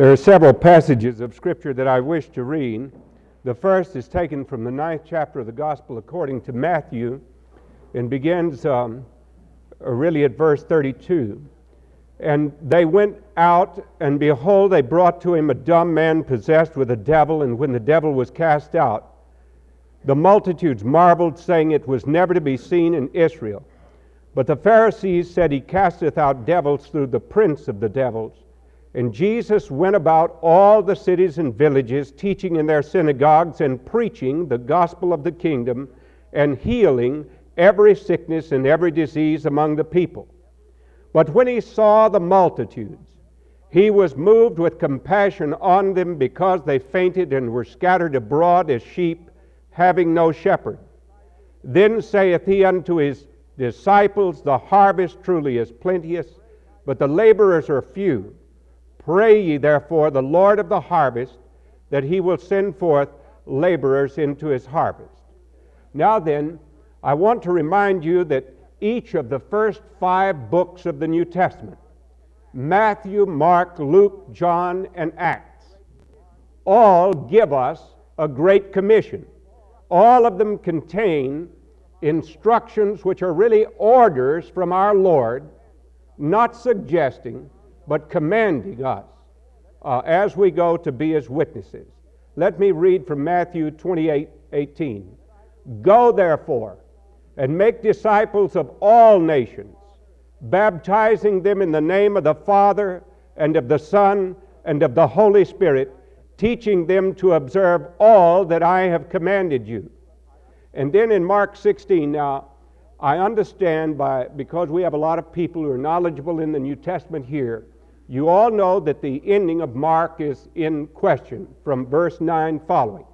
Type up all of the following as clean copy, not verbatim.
There are several passages of Scripture that I wish to read. The first is taken from the 9th chapter of the Gospel according to Matthew and begins really at verse 32. And they went out, and behold, they brought to him a dumb man possessed with a devil, and when the devil was cast out, the multitudes marveled, saying it was never to be seen in Israel. But the Pharisees said, he casteth out devils through the prince of the devils. And Jesus went about all the cities and villages, teaching in their synagogues and preaching the gospel of the kingdom and healing every sickness and every disease among the people. But when he saw the multitudes, he was moved with compassion on them because they fainted and were scattered abroad as sheep, having no shepherd. Then saith he unto his disciples, the harvest truly is plenteous, but the laborers are few. Pray ye therefore the Lord of the harvest, that he will send forth laborers into his harvest. Now then, I want to remind you that each of the first 5 books of the New Testament, Matthew, Mark, Luke, John, and Acts, all give us a great commission. All of them contain instructions which are really orders from our Lord, not suggesting, but commanding us as we go to be his witnesses. Let me read from Matthew 28:18. Go therefore, and make disciples of all nations, baptizing them in the name of the Father, and of the Son, and of the Holy Spirit, teaching them to observe all that I have commanded you. And then in Mark 16, now, I understand because we have a lot of people who are knowledgeable in the New Testament here, you all know that the ending of Mark is in question from verse 9 following.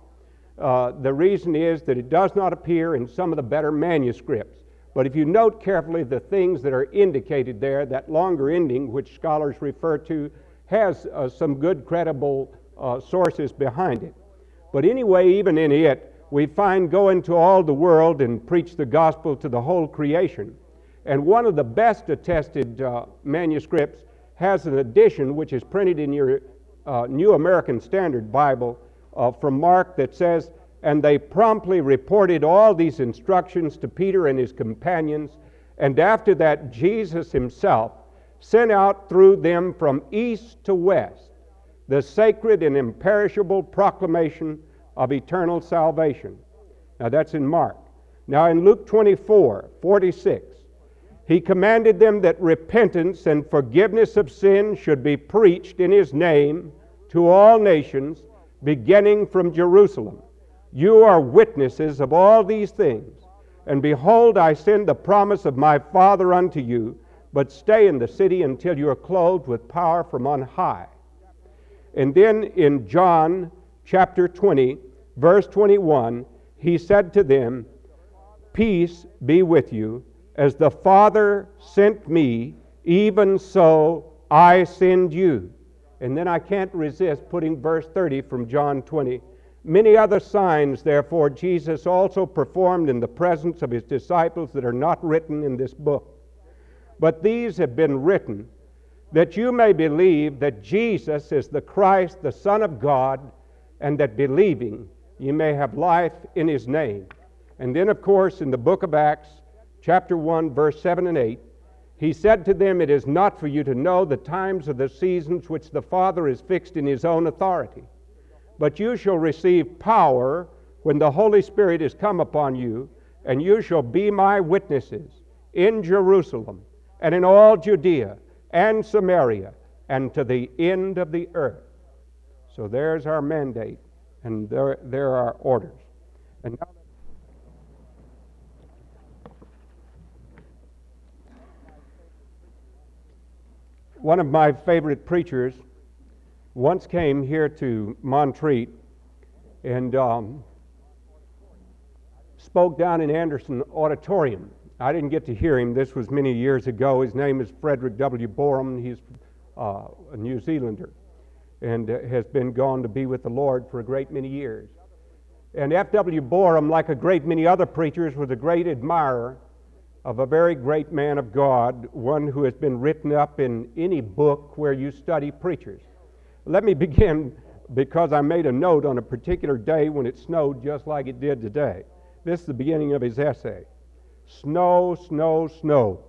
The reason is that it does not appear in some of the better manuscripts. But if you note carefully the things that are indicated there, that longer ending, which scholars refer to, has some good, credible sources behind it. But anyway, even in it, we find, go into all the world and preach the gospel to the whole creation. And one of the best attested manuscripts has an addition which is printed in your New American Standard Bible, from Mark, that says, and they promptly reported all these instructions to Peter and his companions, and after that Jesus himself sent out through them from east to west the sacred and imperishable proclamation of eternal salvation. Now that's in Mark. Now in Luke 24:46, he commanded them that repentance and forgiveness of sin should be preached in his name to all nations, beginning from Jerusalem. You are witnesses of all these things. And behold, I send the promise of my Father unto you, but stay in the city until you are clothed with power from on high. And then in John chapter 20, verse 21, he said to them, peace be with you. As the Father sent me, even so I send you. And then I can't resist putting verse 30 from John 20. Many other signs, therefore, Jesus also performed in the presence of his disciples that are not written in this book. But these have been written, that you may believe that Jesus is the Christ, the Son of God, and that believing you may have life in his name. And then, of course, in the book of Acts, chapter 1, verse 7 and 8, he said to them, it is not for you to know the times or the seasons which the Father has fixed in his own authority, but you shall receive power when the Holy Spirit is come upon you, and you shall be my witnesses in Jerusalem and in all Judea and Samaria and to the end of the earth. So there's our mandate, and there are orders. And now, one of my favorite preachers once came here to Montreat and spoke down in Anderson Auditorium. I didn't get to hear him. This was many years ago. His name is Frederick W. Boreham. He's a New Zealander and has been gone to be with the Lord for a great many years. And F.W. Boreham, like a great many other preachers, was a great admirer of a very great man of God, one who has been written up in any book where you study preachers. Let me begin because I made a note on a particular day when it snowed just like it did today. This is the beginning of his essay. Snow, snow, snow.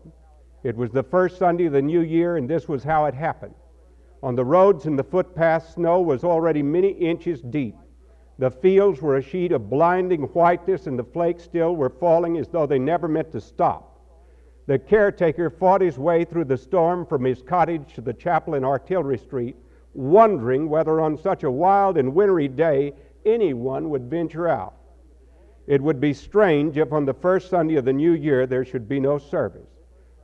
It was the first Sunday of the new year, and this was how it happened. On the roads and the footpaths, snow was already many inches deep. The fields were a sheet of blinding whiteness, and the flakes still were falling as though they never meant to stop. The caretaker fought his way through the storm from his cottage to the chapel in Artillery Street, wondering whether on such a wild and wintry day anyone would venture out. It would be strange if on the first Sunday of the new year there should be no service.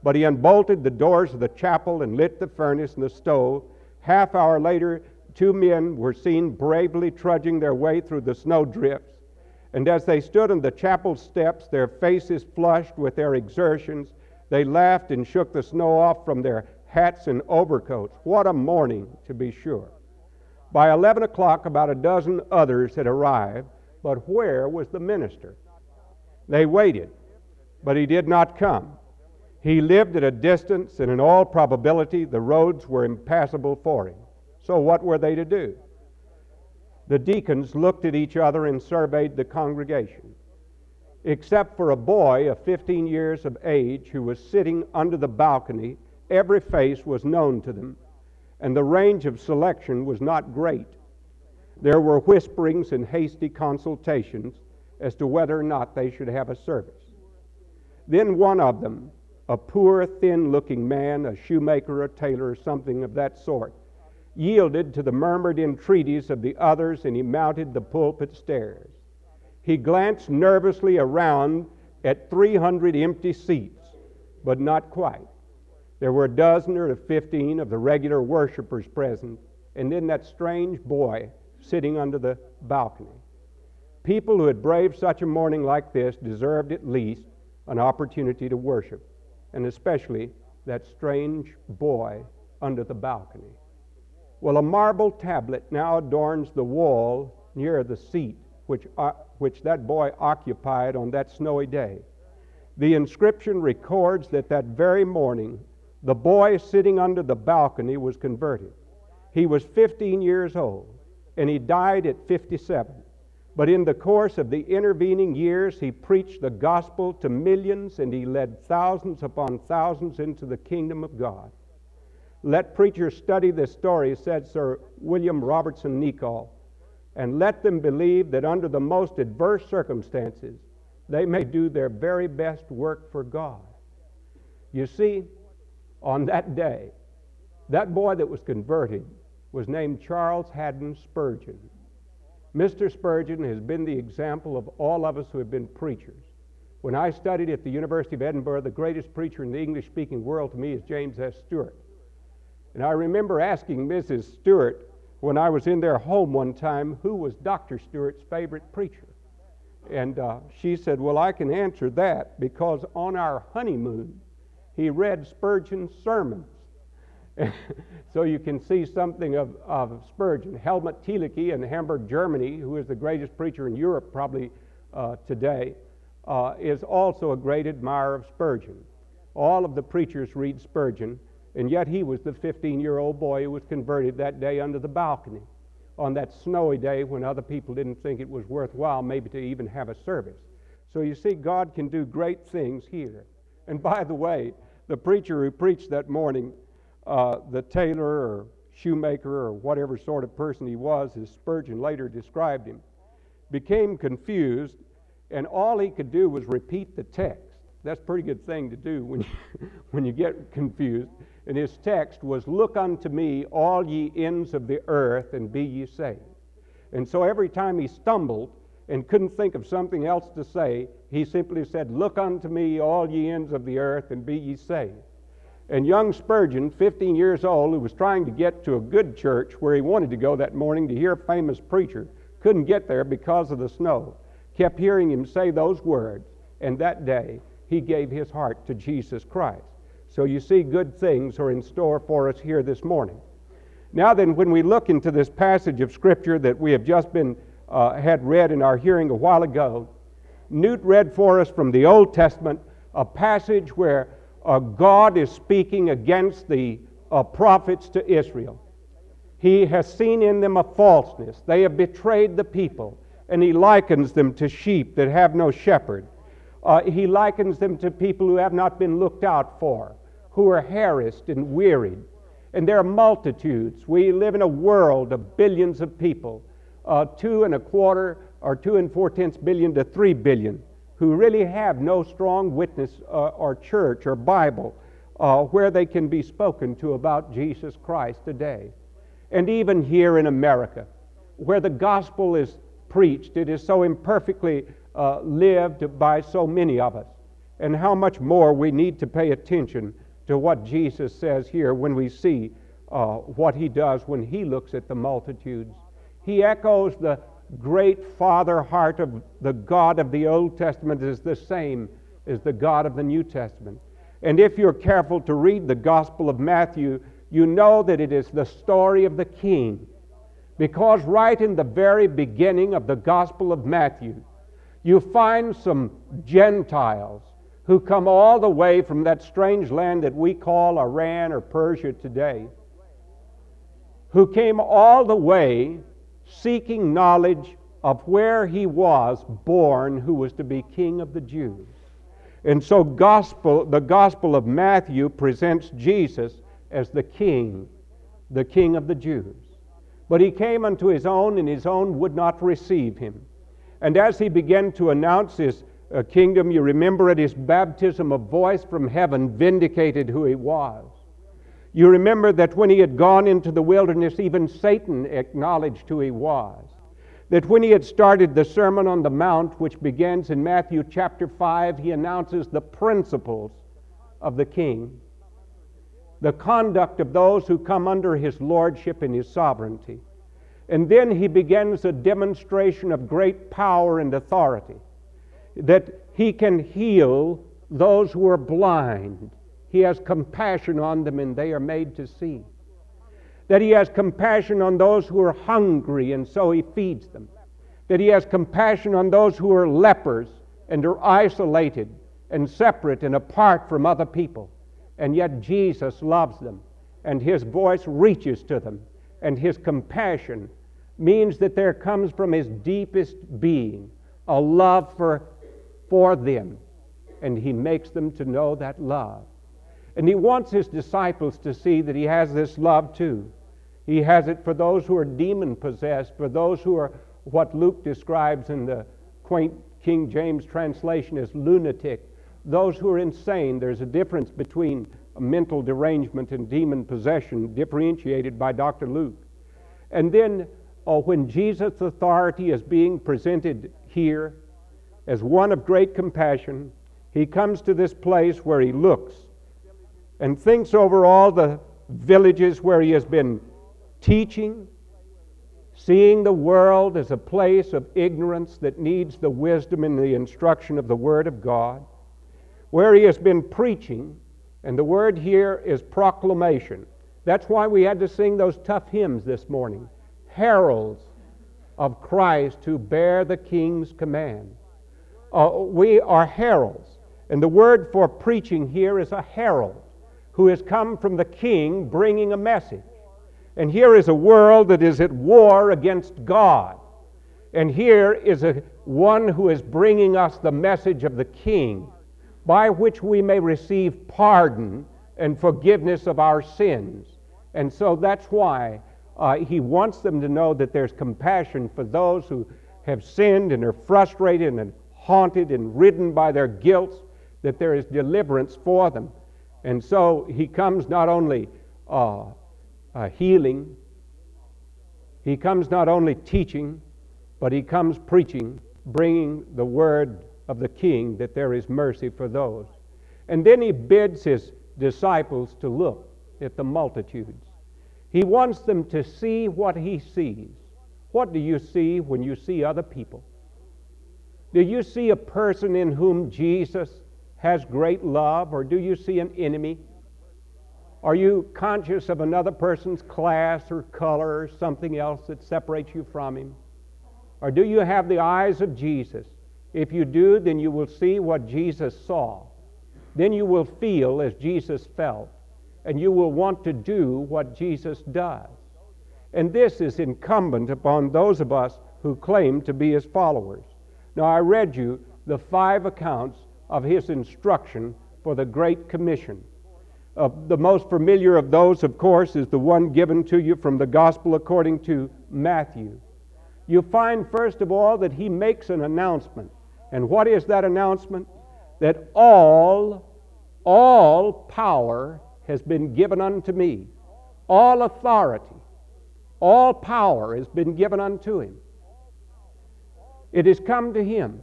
But he unbolted the doors of the chapel and lit the furnace and the stove. Half hour later, two men were seen bravely trudging their way through the snowdrifts, and as they stood on the chapel steps, their faces flushed with their exertions, they laughed and shook the snow off from their hats and overcoats. What a morning, to be sure. By 11 o'clock, about a dozen others had arrived, but where was the minister? They waited, but he did not come. He lived at a distance, and in all probability, the roads were impassable for him. So what were they to do? The deacons looked at each other and surveyed the congregation. Except for a boy of 15 years of age who was sitting under the balcony, every face was known to them, and the range of selection was not great. There were whisperings and hasty consultations as to whether or not they should have a service. Then one of them, a poor, thin-looking man, a shoemaker, a tailor, or something of that sort, yielded to the murmured entreaties of the others, and he mounted the pulpit stairs. He glanced nervously around at 300 empty seats, but not quite. There were a dozen or 15 of the regular worshipers present, and then that strange boy sitting under the balcony. People who had braved such a morning like this deserved at least an opportunity to worship, and especially that strange boy under the balcony. Well, a marble tablet now adorns the wall near the seat which that boy occupied on that snowy day. The inscription records that very morning, the boy sitting under the balcony was converted. He was 15 years old, and he died at 57. But in the course of the intervening years, he preached the gospel to millions, and he led thousands upon thousands into the kingdom of God. Let preachers study this story, said Sir William Robertson Nicoll, and let them believe that under the most adverse circumstances, they may do their very best work for God. You see, on that day, that boy that was converted was named Charles Haddon Spurgeon. Mr. Spurgeon has been the example of all of us who have been preachers. When I studied at the University of Edinburgh, the greatest preacher in the English-speaking world to me is James S. Stewart. And I remember asking Mrs. Stewart when I was in their home one time who was Dr. Stewart's favorite preacher. And she said, well, I can answer that because on our honeymoon, he read Spurgeon's sermons. So you can see something of Spurgeon. Helmut Thielicke in Hamburg, Germany, who is the greatest preacher in Europe probably today, is also a great admirer of Spurgeon. All of the preachers read Spurgeon, and yet he was the 15-year-old boy who was converted that day under the balcony on that snowy day when other people didn't think it was worthwhile maybe to even have a service. So you see, God can do great things here. And by the way, the preacher who preached that morning, the tailor or shoemaker or whatever sort of person he was, as Spurgeon later described him, became confused, and all he could do was repeat the text. That's a pretty good thing to do when you get confused. And his text was, look unto me, all ye ends of the earth, and be ye saved. And so every time he stumbled and couldn't think of something else to say, he simply said, look unto me, all ye ends of the earth, and be ye saved. And young Spurgeon, 15 years old, who was trying to get to a good church where he wanted to go that morning to hear a famous preacher, couldn't get there because of the snow, kept hearing him say those words, and that day he gave his heart to Jesus Christ. So you see, good things are in store for us here this morning. Now then, when we look into this passage of Scripture that we have just been had read in our hearing a while ago, Newt read for us from the Old Testament a passage where God is speaking against the prophets to Israel. He has seen in them a falseness. They have betrayed the people, and he likens them to sheep that have no shepherd. He likens them to people who have not been looked out for, who are harassed and wearied. And there are multitudes. We live in a world of billions of people, 2 1/4 or 2 4/10 billion to 3 billion, who really have no strong witness or church or Bible where they can be spoken to about Jesus Christ today. And even here in America, where the gospel is preached, it is so imperfectly lived by so many of us. And how much more we need to pay attention to what Jesus says here when we see what he does when he looks at the multitudes. He echoes the great father heart of the God of the Old Testament is the same as the God of the New Testament. And if you're careful to read the Gospel of Matthew, you know that it is the story of the King. Because right in the very beginning of the Gospel of Matthew, you find some Gentiles who come all the way from that strange land that we call Iran or Persia today, who came all the way seeking knowledge of where he was born who was to be king of the Jews. And so the Gospel of Matthew presents Jesus as the King of the Jews. But he came unto his own, and his own would not receive him. And as he began to announce his kingdom, you remember at his baptism a voice from heaven vindicated who he was. You remember that when he had gone into the wilderness, even Satan acknowledged who he was. That when he had started the Sermon on the Mount, which begins in Matthew chapter 5, he announces the principles of the king, the conduct of those who come under his lordship and his sovereignty. And then he begins a demonstration of great power and authority, that he can heal those who are blind. He has compassion on them and they are made to see. That he has compassion on those who are hungry and so he feeds them. That he has compassion on those who are lepers and are isolated and separate and apart from other people. And yet Jesus loves them and his voice reaches to them. And his compassion means that there comes from his deepest being a love for them. And he makes them to know that love. And he wants his disciples to see that he has this love too. He has it for those who are demon-possessed, for those who are what Luke describes in the quaint King James translation as lunatic, those who are insane. There's a difference between mental derangement and demon possession differentiated by Dr. Luke. And then when Jesus' authority is being presented here as one of great compassion, he comes to this place where he looks and thinks over all the villages where he has been teaching, seeing the world as a place of ignorance that needs the wisdom and the instruction of the Word of God, where he has been preaching, and the word here is proclamation. That's why we had to sing those tough hymns this morning. Heralds of Christ who bear the King's command. We are heralds, and the word for preaching here is a herald who has come from the King bringing a message. And here is a world that is at war against God. And here is one who is bringing us the message of the King, by which we may receive pardon and forgiveness of our sins. And so that's why he wants them to know that there's compassion for those who have sinned and are frustrated and haunted and ridden by their guilt, that there is deliverance for them. And so he comes not only healing, he comes not only teaching, but he comes preaching, bringing the word of the King, that there is mercy for those. And then he bids his disciples to look at the multitudes. He wants them to see what he sees. What do you see when you see other people? Do you see a person in whom Jesus has great love, or do you see an enemy? Are you conscious of another person's class or color or something else that separates you from him? Or do you have the eyes of Jesus? If you do, then you will see what Jesus saw. Then you will feel as Jesus felt, and you will want to do what Jesus does. And this is incumbent upon those of us who claim to be his followers. Now, I read you the 5 accounts of his instruction for the Great Commission. The most familiar of those, of course, is the one given to you from the Gospel according to Matthew. You find, first of all, that he makes an announcement. And what is that announcement? That all power has been given unto me. All authority, all power has been given unto him. It has come to him.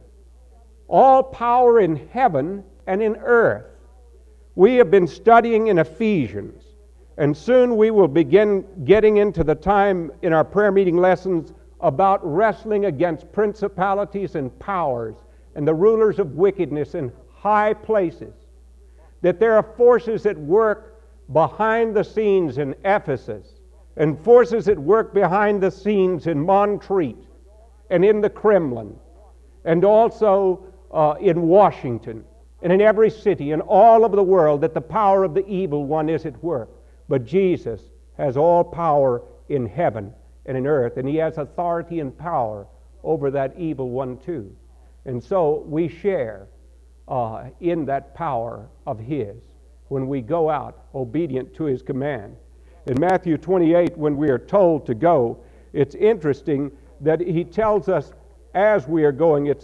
All power in heaven and in earth. We have been studying in Ephesians, and soon we will begin getting into the time in our prayer meeting lessons about wrestling against principalities and powers and the rulers of wickedness in high places. That there are forces at work behind the scenes in Ephesus, and forces at work behind the scenes in Montreat and in the Kremlin, and also in Washington, and in every city and all over the world, that the power of the evil one is at work. But Jesus has all power in heaven and in earth, and he has authority and power over that evil one too. And so we share in that power of his when we go out obedient to his command. In Matthew 28, when we are told to go, it's interesting that he tells us as we are going. It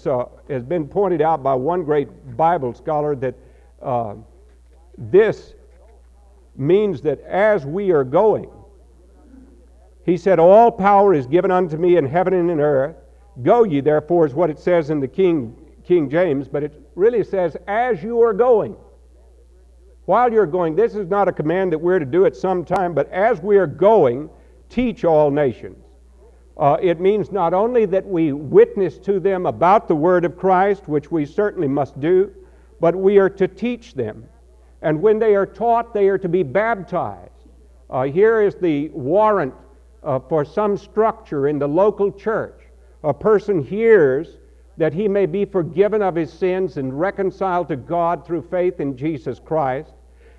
has been pointed out by one great Bible scholar that this means that as we are going, he said, all power is given unto me in heaven and in earth. Go ye therefore is what it says in the King James, but it really says as you are going. While you're going, this is not a command that we're to do at some time, but as we are going, teach all nations. It means not only that we witness to them about the word of Christ, which we certainly must do, but we are to teach them. And when they are taught, they are to be baptized. Here is the warrant for some structure in the local church. A person hears that he may be forgiven of his sins and reconciled to God through faith in Jesus Christ.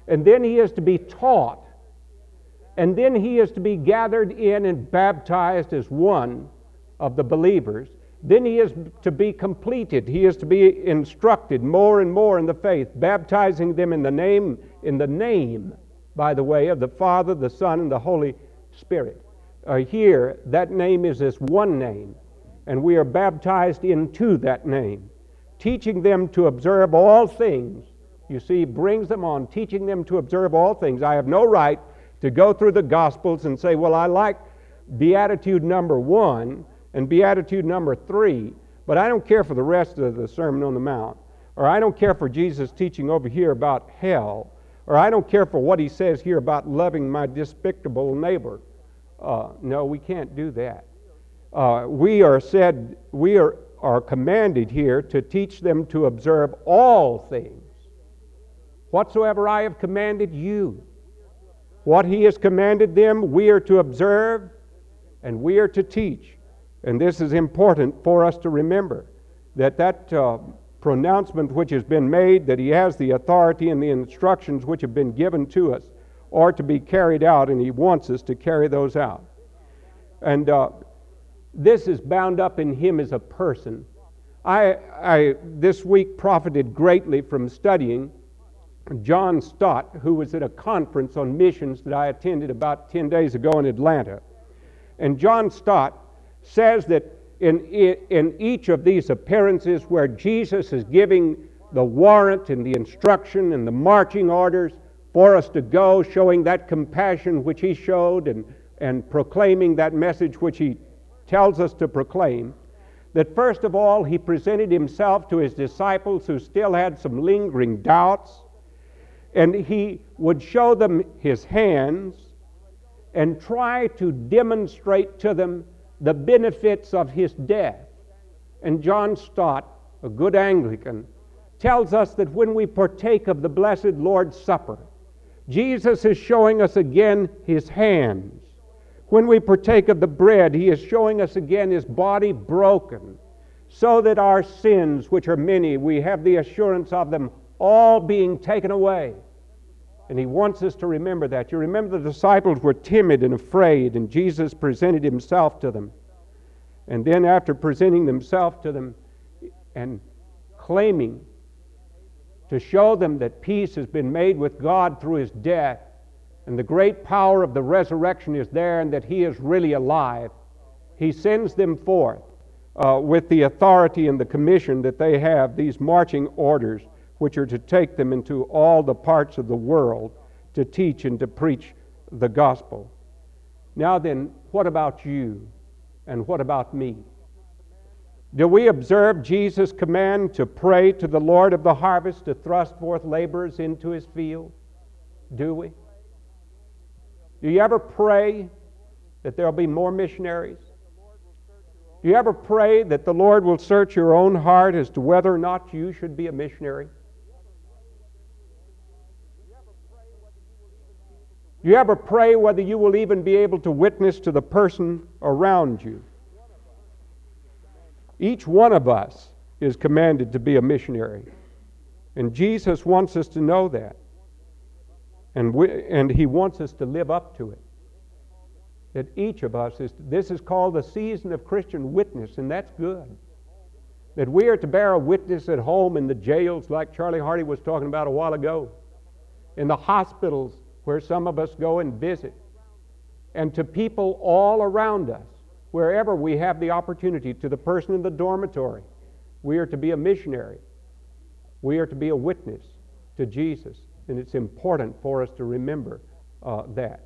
And then he is to be taught. And then he is to be gathered in and baptized as one of the believers. Then he is to be completed. He is to be instructed more and more in the faith, baptizing them in the name, by the way, of the Father, the Son, and the Holy Spirit. Here, that name is this one name, and we are baptized into that name, teaching them to observe all things. You see, brings them on, teaching them to observe all things. I have no right to go through the Gospels and say, well, I like Beatitude number 1 and Beatitude number 3, but I don't care for the rest of the Sermon on the Mount, or I don't care for Jesus' teaching over here about hell, or I don't care for what he says here about loving my despicable neighbor. No, we can't do that. We are commanded here to teach them to observe all things, whatsoever I have commanded you. What he has commanded them, we are to observe and we are to teach. And this is important for us to remember, that pronouncement which has been made, that he has the authority and the instructions which have been given to us are to be carried out, and he wants us to carry those out. And this is bound up in him as a person. I this week profited greatly from studying John Stott, who was at a conference on missions that I attended about 10 days ago in Atlanta. And John Stott says that in each of these appearances where Jesus is giving the warrant and the instruction and the marching orders for us to go, showing that compassion which he showed and proclaiming that message which he tells us to proclaim, that first of all he presented himself to his disciples who still had some lingering doubts, and he would show them his hands and try to demonstrate to them the benefits of his death. And John Stott, a good Anglican, tells us that when we partake of the blessed Lord's Supper, Jesus is showing us again his hands. When we partake of the bread, he is showing us again his body broken, so that our sins, which are many, we have the assurance of them all being taken away. And he wants us to remember that. You remember the disciples were timid and afraid, and Jesus presented himself to them. And then after presenting himself to them and claiming to show them that peace has been made with God through his death, and the great power of the resurrection is there, and that he is really alive, he sends them forth with the authority and the commission that they have, these marching orders, which are to take them into all the parts of the world to teach and to preach the gospel. Now then, what about you and what about me? Do we observe Jesus' command to pray to the Lord of the harvest to thrust forth laborers into his field? Do we? Do you ever pray that there'll be more missionaries? Do you ever pray that the Lord will search your own heart as to whether or not you should be a missionary? Do you ever pray whether you will even be able to witness to the person around you? Each one of us is commanded to be a missionary. And Jesus wants us to know that. And he wants us to live up to it. That each of us is, this is called the season of Christian witness, and that's good. That we are to bear a witness at home, in the jails like Charlie Hardy was talking about a while ago, in the hospitals where some of us go and visit, and to people all around us, wherever we have the opportunity, to the person in the dormitory. We are to be a missionary. We are to be a witness to Jesus, and it's important for us to remember that.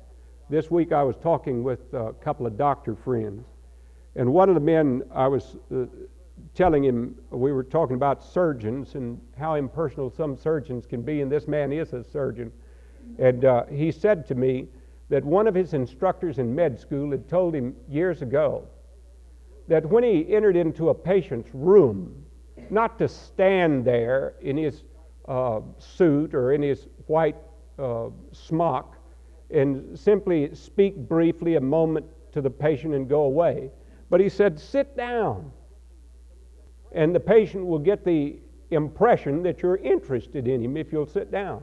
This week I was talking with a couple of doctor friends, and one of the men, I was telling him, we were talking about surgeons and how impersonal some surgeons can be, and this man is a surgeon. And he said to me that one of his instructors in med school had told him years ago that when he entered into a patient's room, not to stand there in his suit or in his white smock, and simply speak briefly a moment to the patient and go away. But he said, sit down, and the patient will get the impression that you're interested in him if you'll sit down.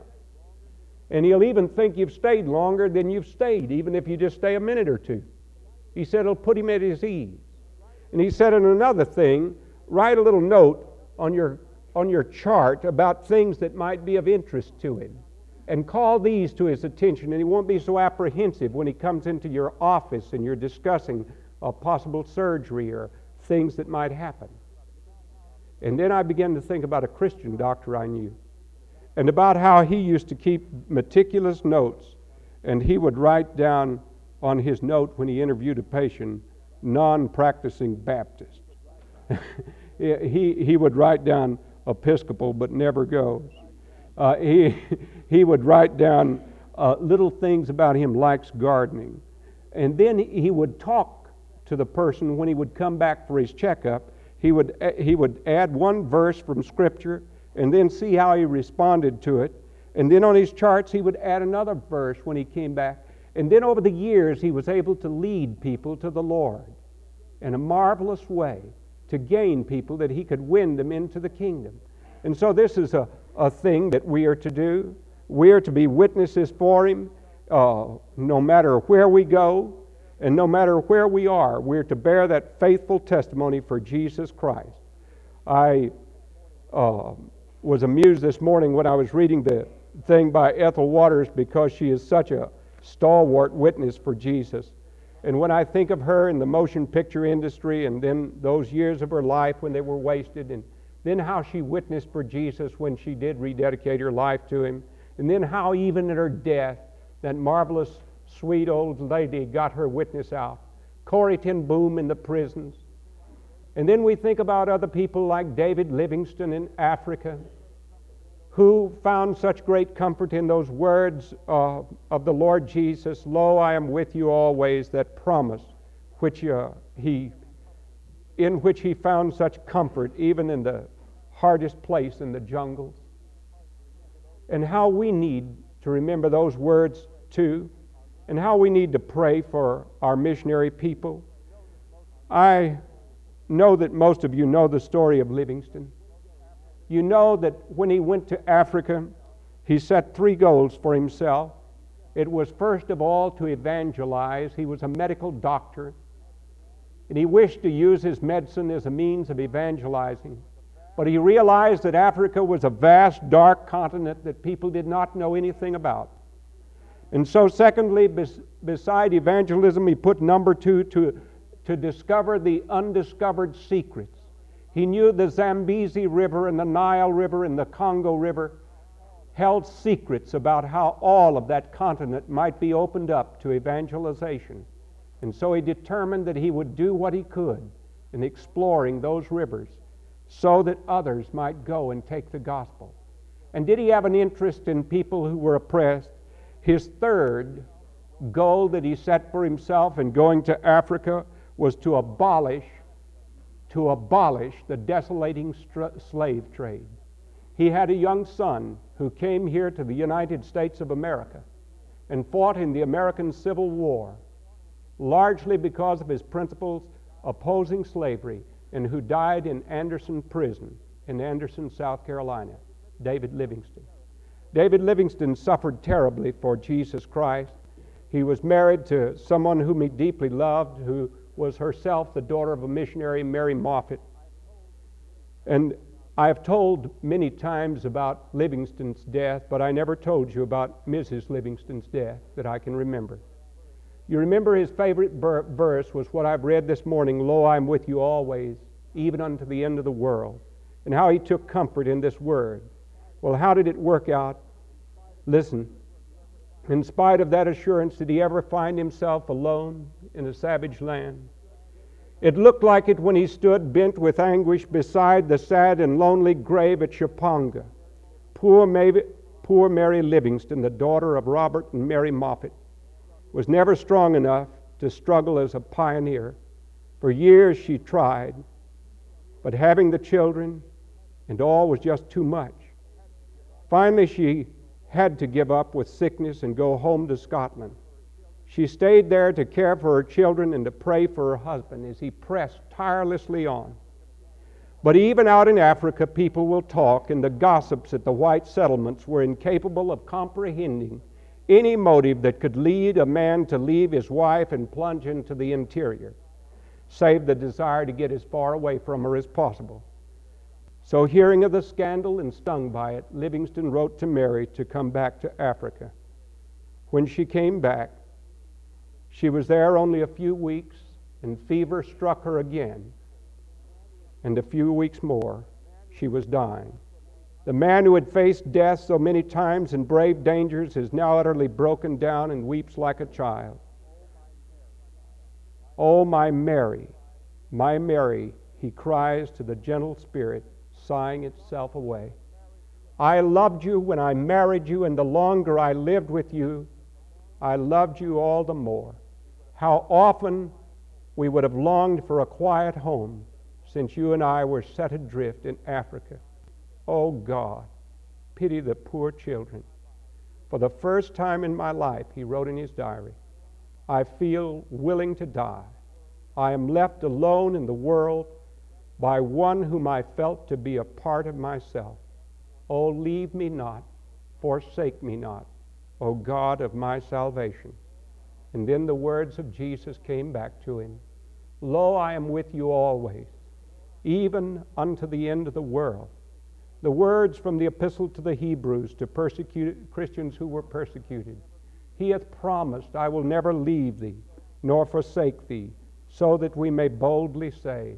And he'll even think you've stayed longer than you've stayed, even if you just stay a minute or two. He said it'll put him at his ease. And he said, and another thing, write a little note on your chart about things that might be of interest to him, and call these to his attention, and he won't be so apprehensive when he comes into your office and you're discussing a possible surgery or things that might happen. And then I began to think about a Christian doctor I knew, and about how he used to keep meticulous notes, and he would write down on his note when he interviewed a patient, non-practicing Baptist. He would write down Episcopal, but never goes. He would write down little things about him, likes gardening. And then he would talk to the person when he would come back for his checkup. He would add one verse from Scripture and then see how he responded to it. And then on his charts, he would add another verse when he came back. And then over the years, he was able to lead people to the Lord in a marvelous way, to gain people that he could win them into the kingdom. And so this is a thing that we are to do. We are to be witnesses for him no matter where we go and no matter where we are. We're to bear that faithful testimony for Jesus Christ. I was amused this morning when I was reading the thing by Ethel Waters, because she is such a stalwart witness for Jesus. And when I think of her in the motion picture industry, and then those years of her life when they were wasted, and then how she witnessed for Jesus when she did rededicate her life to him, and then how even at her death, that marvelous, sweet old lady got her witness out. Corrie ten Boom in the prisons. And then we think about other people like David Livingstone in Africa, who found such great comfort in those words of the Lord Jesus, "Lo, I am with you always," that promise which in which he found such comfort even in the hardest place in the jungles. And how we need to remember those words too, and how we need to pray for our missionary people. I know that most of you know the story of Livingstone. You know that when he went to Africa, He set three goals for himself. It was first of all to evangelize. He was a medical doctor, and he wished to use his medicine as a means of evangelizing. But he realized that Africa was a vast, dark continent that people did not know anything about. And so secondly, beside evangelism, he put number two, to discover the undiscovered secrets. He knew the Zambezi River and the Nile River and the Congo River held secrets about how all of that continent might be opened up to evangelization. And so he determined that he would do what he could in exploring those rivers so that others might go and take the gospel. And did he have an interest in people who were oppressed? His third goal that he set for himself in going to Africa was to abolish the desolating slave trade. He had a young son who came here to the United States of America and fought in the American Civil War, largely because of his principles opposing slavery, and who died in Anderson Prison in Anderson, South Carolina, David Livingstone. David Livingstone suffered terribly for Jesus Christ. He was married to someone whom he deeply loved, who was herself the daughter of a missionary, Mary Moffat. And I've told many times about Livingstone's death, but I never told you about Mrs. Livingstone's death that I can remember. You remember his favorite verse was what I've read this morning, "Lo, I'm with you always, even unto the end of the world," and how he took comfort in this word. Well, how did it work out? Listen. In spite of that assurance, did he ever find himself alone in a savage land? It looked like it when he stood bent with anguish beside the sad and lonely grave at Shipanga. Poor Mary Livingstone, the daughter of Robert and Mary Moffat, was never strong enough to struggle as a pioneer. For years she tried, but having the children and all was just too much. Finally, she had to give up with sickness and go home to Scotland. She stayed there to care for her children and to pray for her husband as he pressed tirelessly on. But even out in Africa, people will talk, and the gossips at the white settlements were incapable of comprehending any motive that could lead a man to leave his wife and plunge into the interior, save the desire to get as far away from her as possible. So hearing of the scandal and stung by it, Livingstone wrote to Mary to come back to Africa. When she came back, she was there only a few weeks, and fever struck her again. And a few weeks more, she was dying. The man who had faced death so many times and braved dangers is now utterly broken down and weeps like a child. "Oh, my Mary," he cries to the gentle spirit, sighing itself away. "I loved you when I married you, and the longer I lived with you, I loved you all the more. How often we would have longed for a quiet home since you and I were set adrift in Africa. Oh God, pity the poor children." For the first time in my life, he wrote in his diary, "I feel willing to die. I am left alone in the world by one whom I felt to be a part of myself. Oh, leave me not, forsake me not, O God of my salvation." And then the words of Jesus came back to him, "Lo, I am with you always, even unto the end of the world." The words from the epistle to the Hebrews to Christians who were persecuted, "He hath promised, I will never leave thee, nor forsake thee, so that we may boldly say,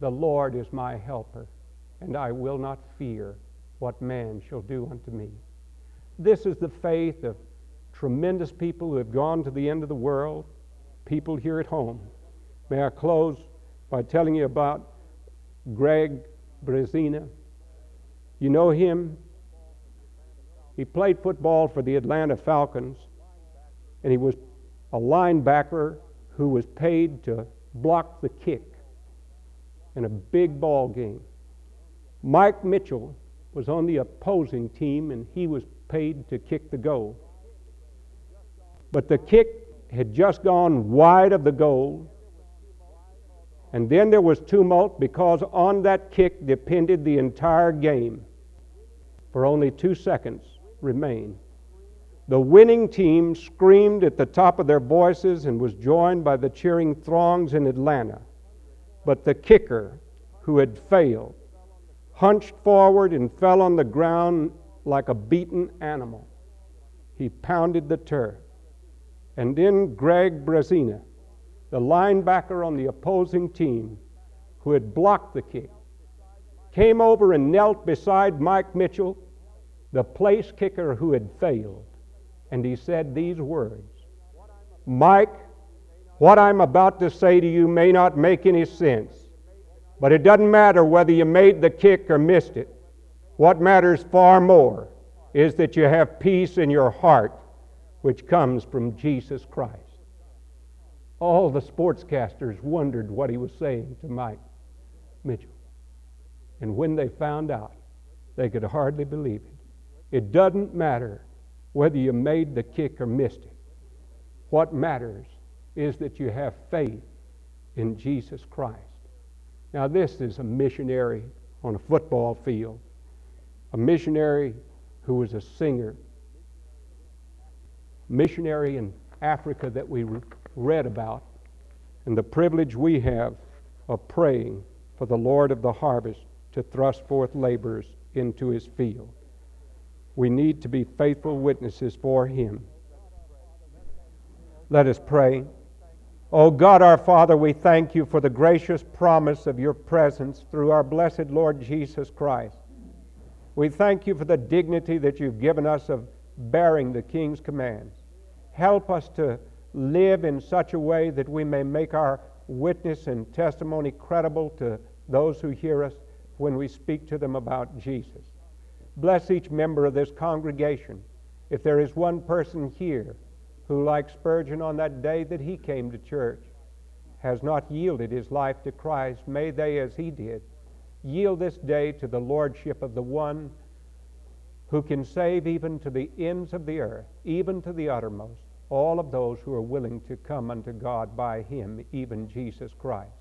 the Lord is my helper, and I will not fear what man shall do unto me." This is the faith of tremendous people who have gone to the end of the world, people here at home. May I close by telling you about Greg Brezina. You know him? He played football for the Atlanta Falcons, and he was a linebacker who was paid to block the kick in a big ball game. Mike Mitchell was on the opposing team, and he was paid to kick the goal. But the kick had just gone wide of the goal, and then there was tumult because on that kick depended the entire game. For only 2 seconds, remain. The winning team screamed at the top of their voices and was joined by the cheering throngs in Atlanta. But the kicker, who had failed, hunched forward and fell on the ground like a beaten animal. He pounded the turf. And then Greg Brezina, the linebacker on the opposing team, who had blocked the kick, came over and knelt beside Mike Mitchell, the place kicker who had failed, and he said these words, "Mike, what I'm about to say to you may not make any sense, but it doesn't matter whether you made the kick or missed it. What matters far more is that you have peace in your heart, which comes from Jesus Christ." All the sportscasters wondered what he was saying to Mike Mitchell. And when they found out, they could hardly believe it. It doesn't matter whether you made the kick or missed it. What matters is that you have faith in Jesus Christ. Now, this is a missionary on a football field, a missionary who was a singer, a missionary in Africa that we read about, and the privilege we have of praying for the Lord of the harvest to thrust forth laborers into his field. We need to be faithful witnesses for him. Let us pray. O God, our Father, we thank you for the gracious promise of your presence through our blessed Lord Jesus Christ. We thank you for the dignity that you've given us of bearing the King's commands. Help us to live in such a way that we may make our witness and testimony credible to those who hear us when we speak to them about Jesus. Bless each member of this congregation. If there is one person here who, like Spurgeon on that day that he came to church, has not yielded his life to Christ, may they, as he did, yield this day to the lordship of the one who can save even to the ends of the earth, even to the uttermost, all of those who are willing to come unto God by him, even Jesus Christ.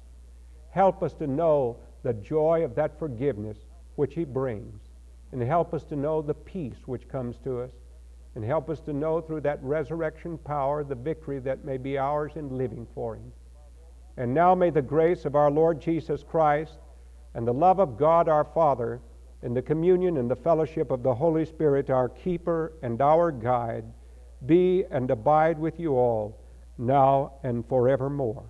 Help us to know the joy of that forgiveness which he brings, and help us to know the peace which comes to us, and help us to know through that resurrection power the victory that may be ours in living for him. And now may the grace of our Lord Jesus Christ and the love of God our Father and the communion and the fellowship of the Holy Spirit, our keeper and our guide, be and abide with you all now and forevermore.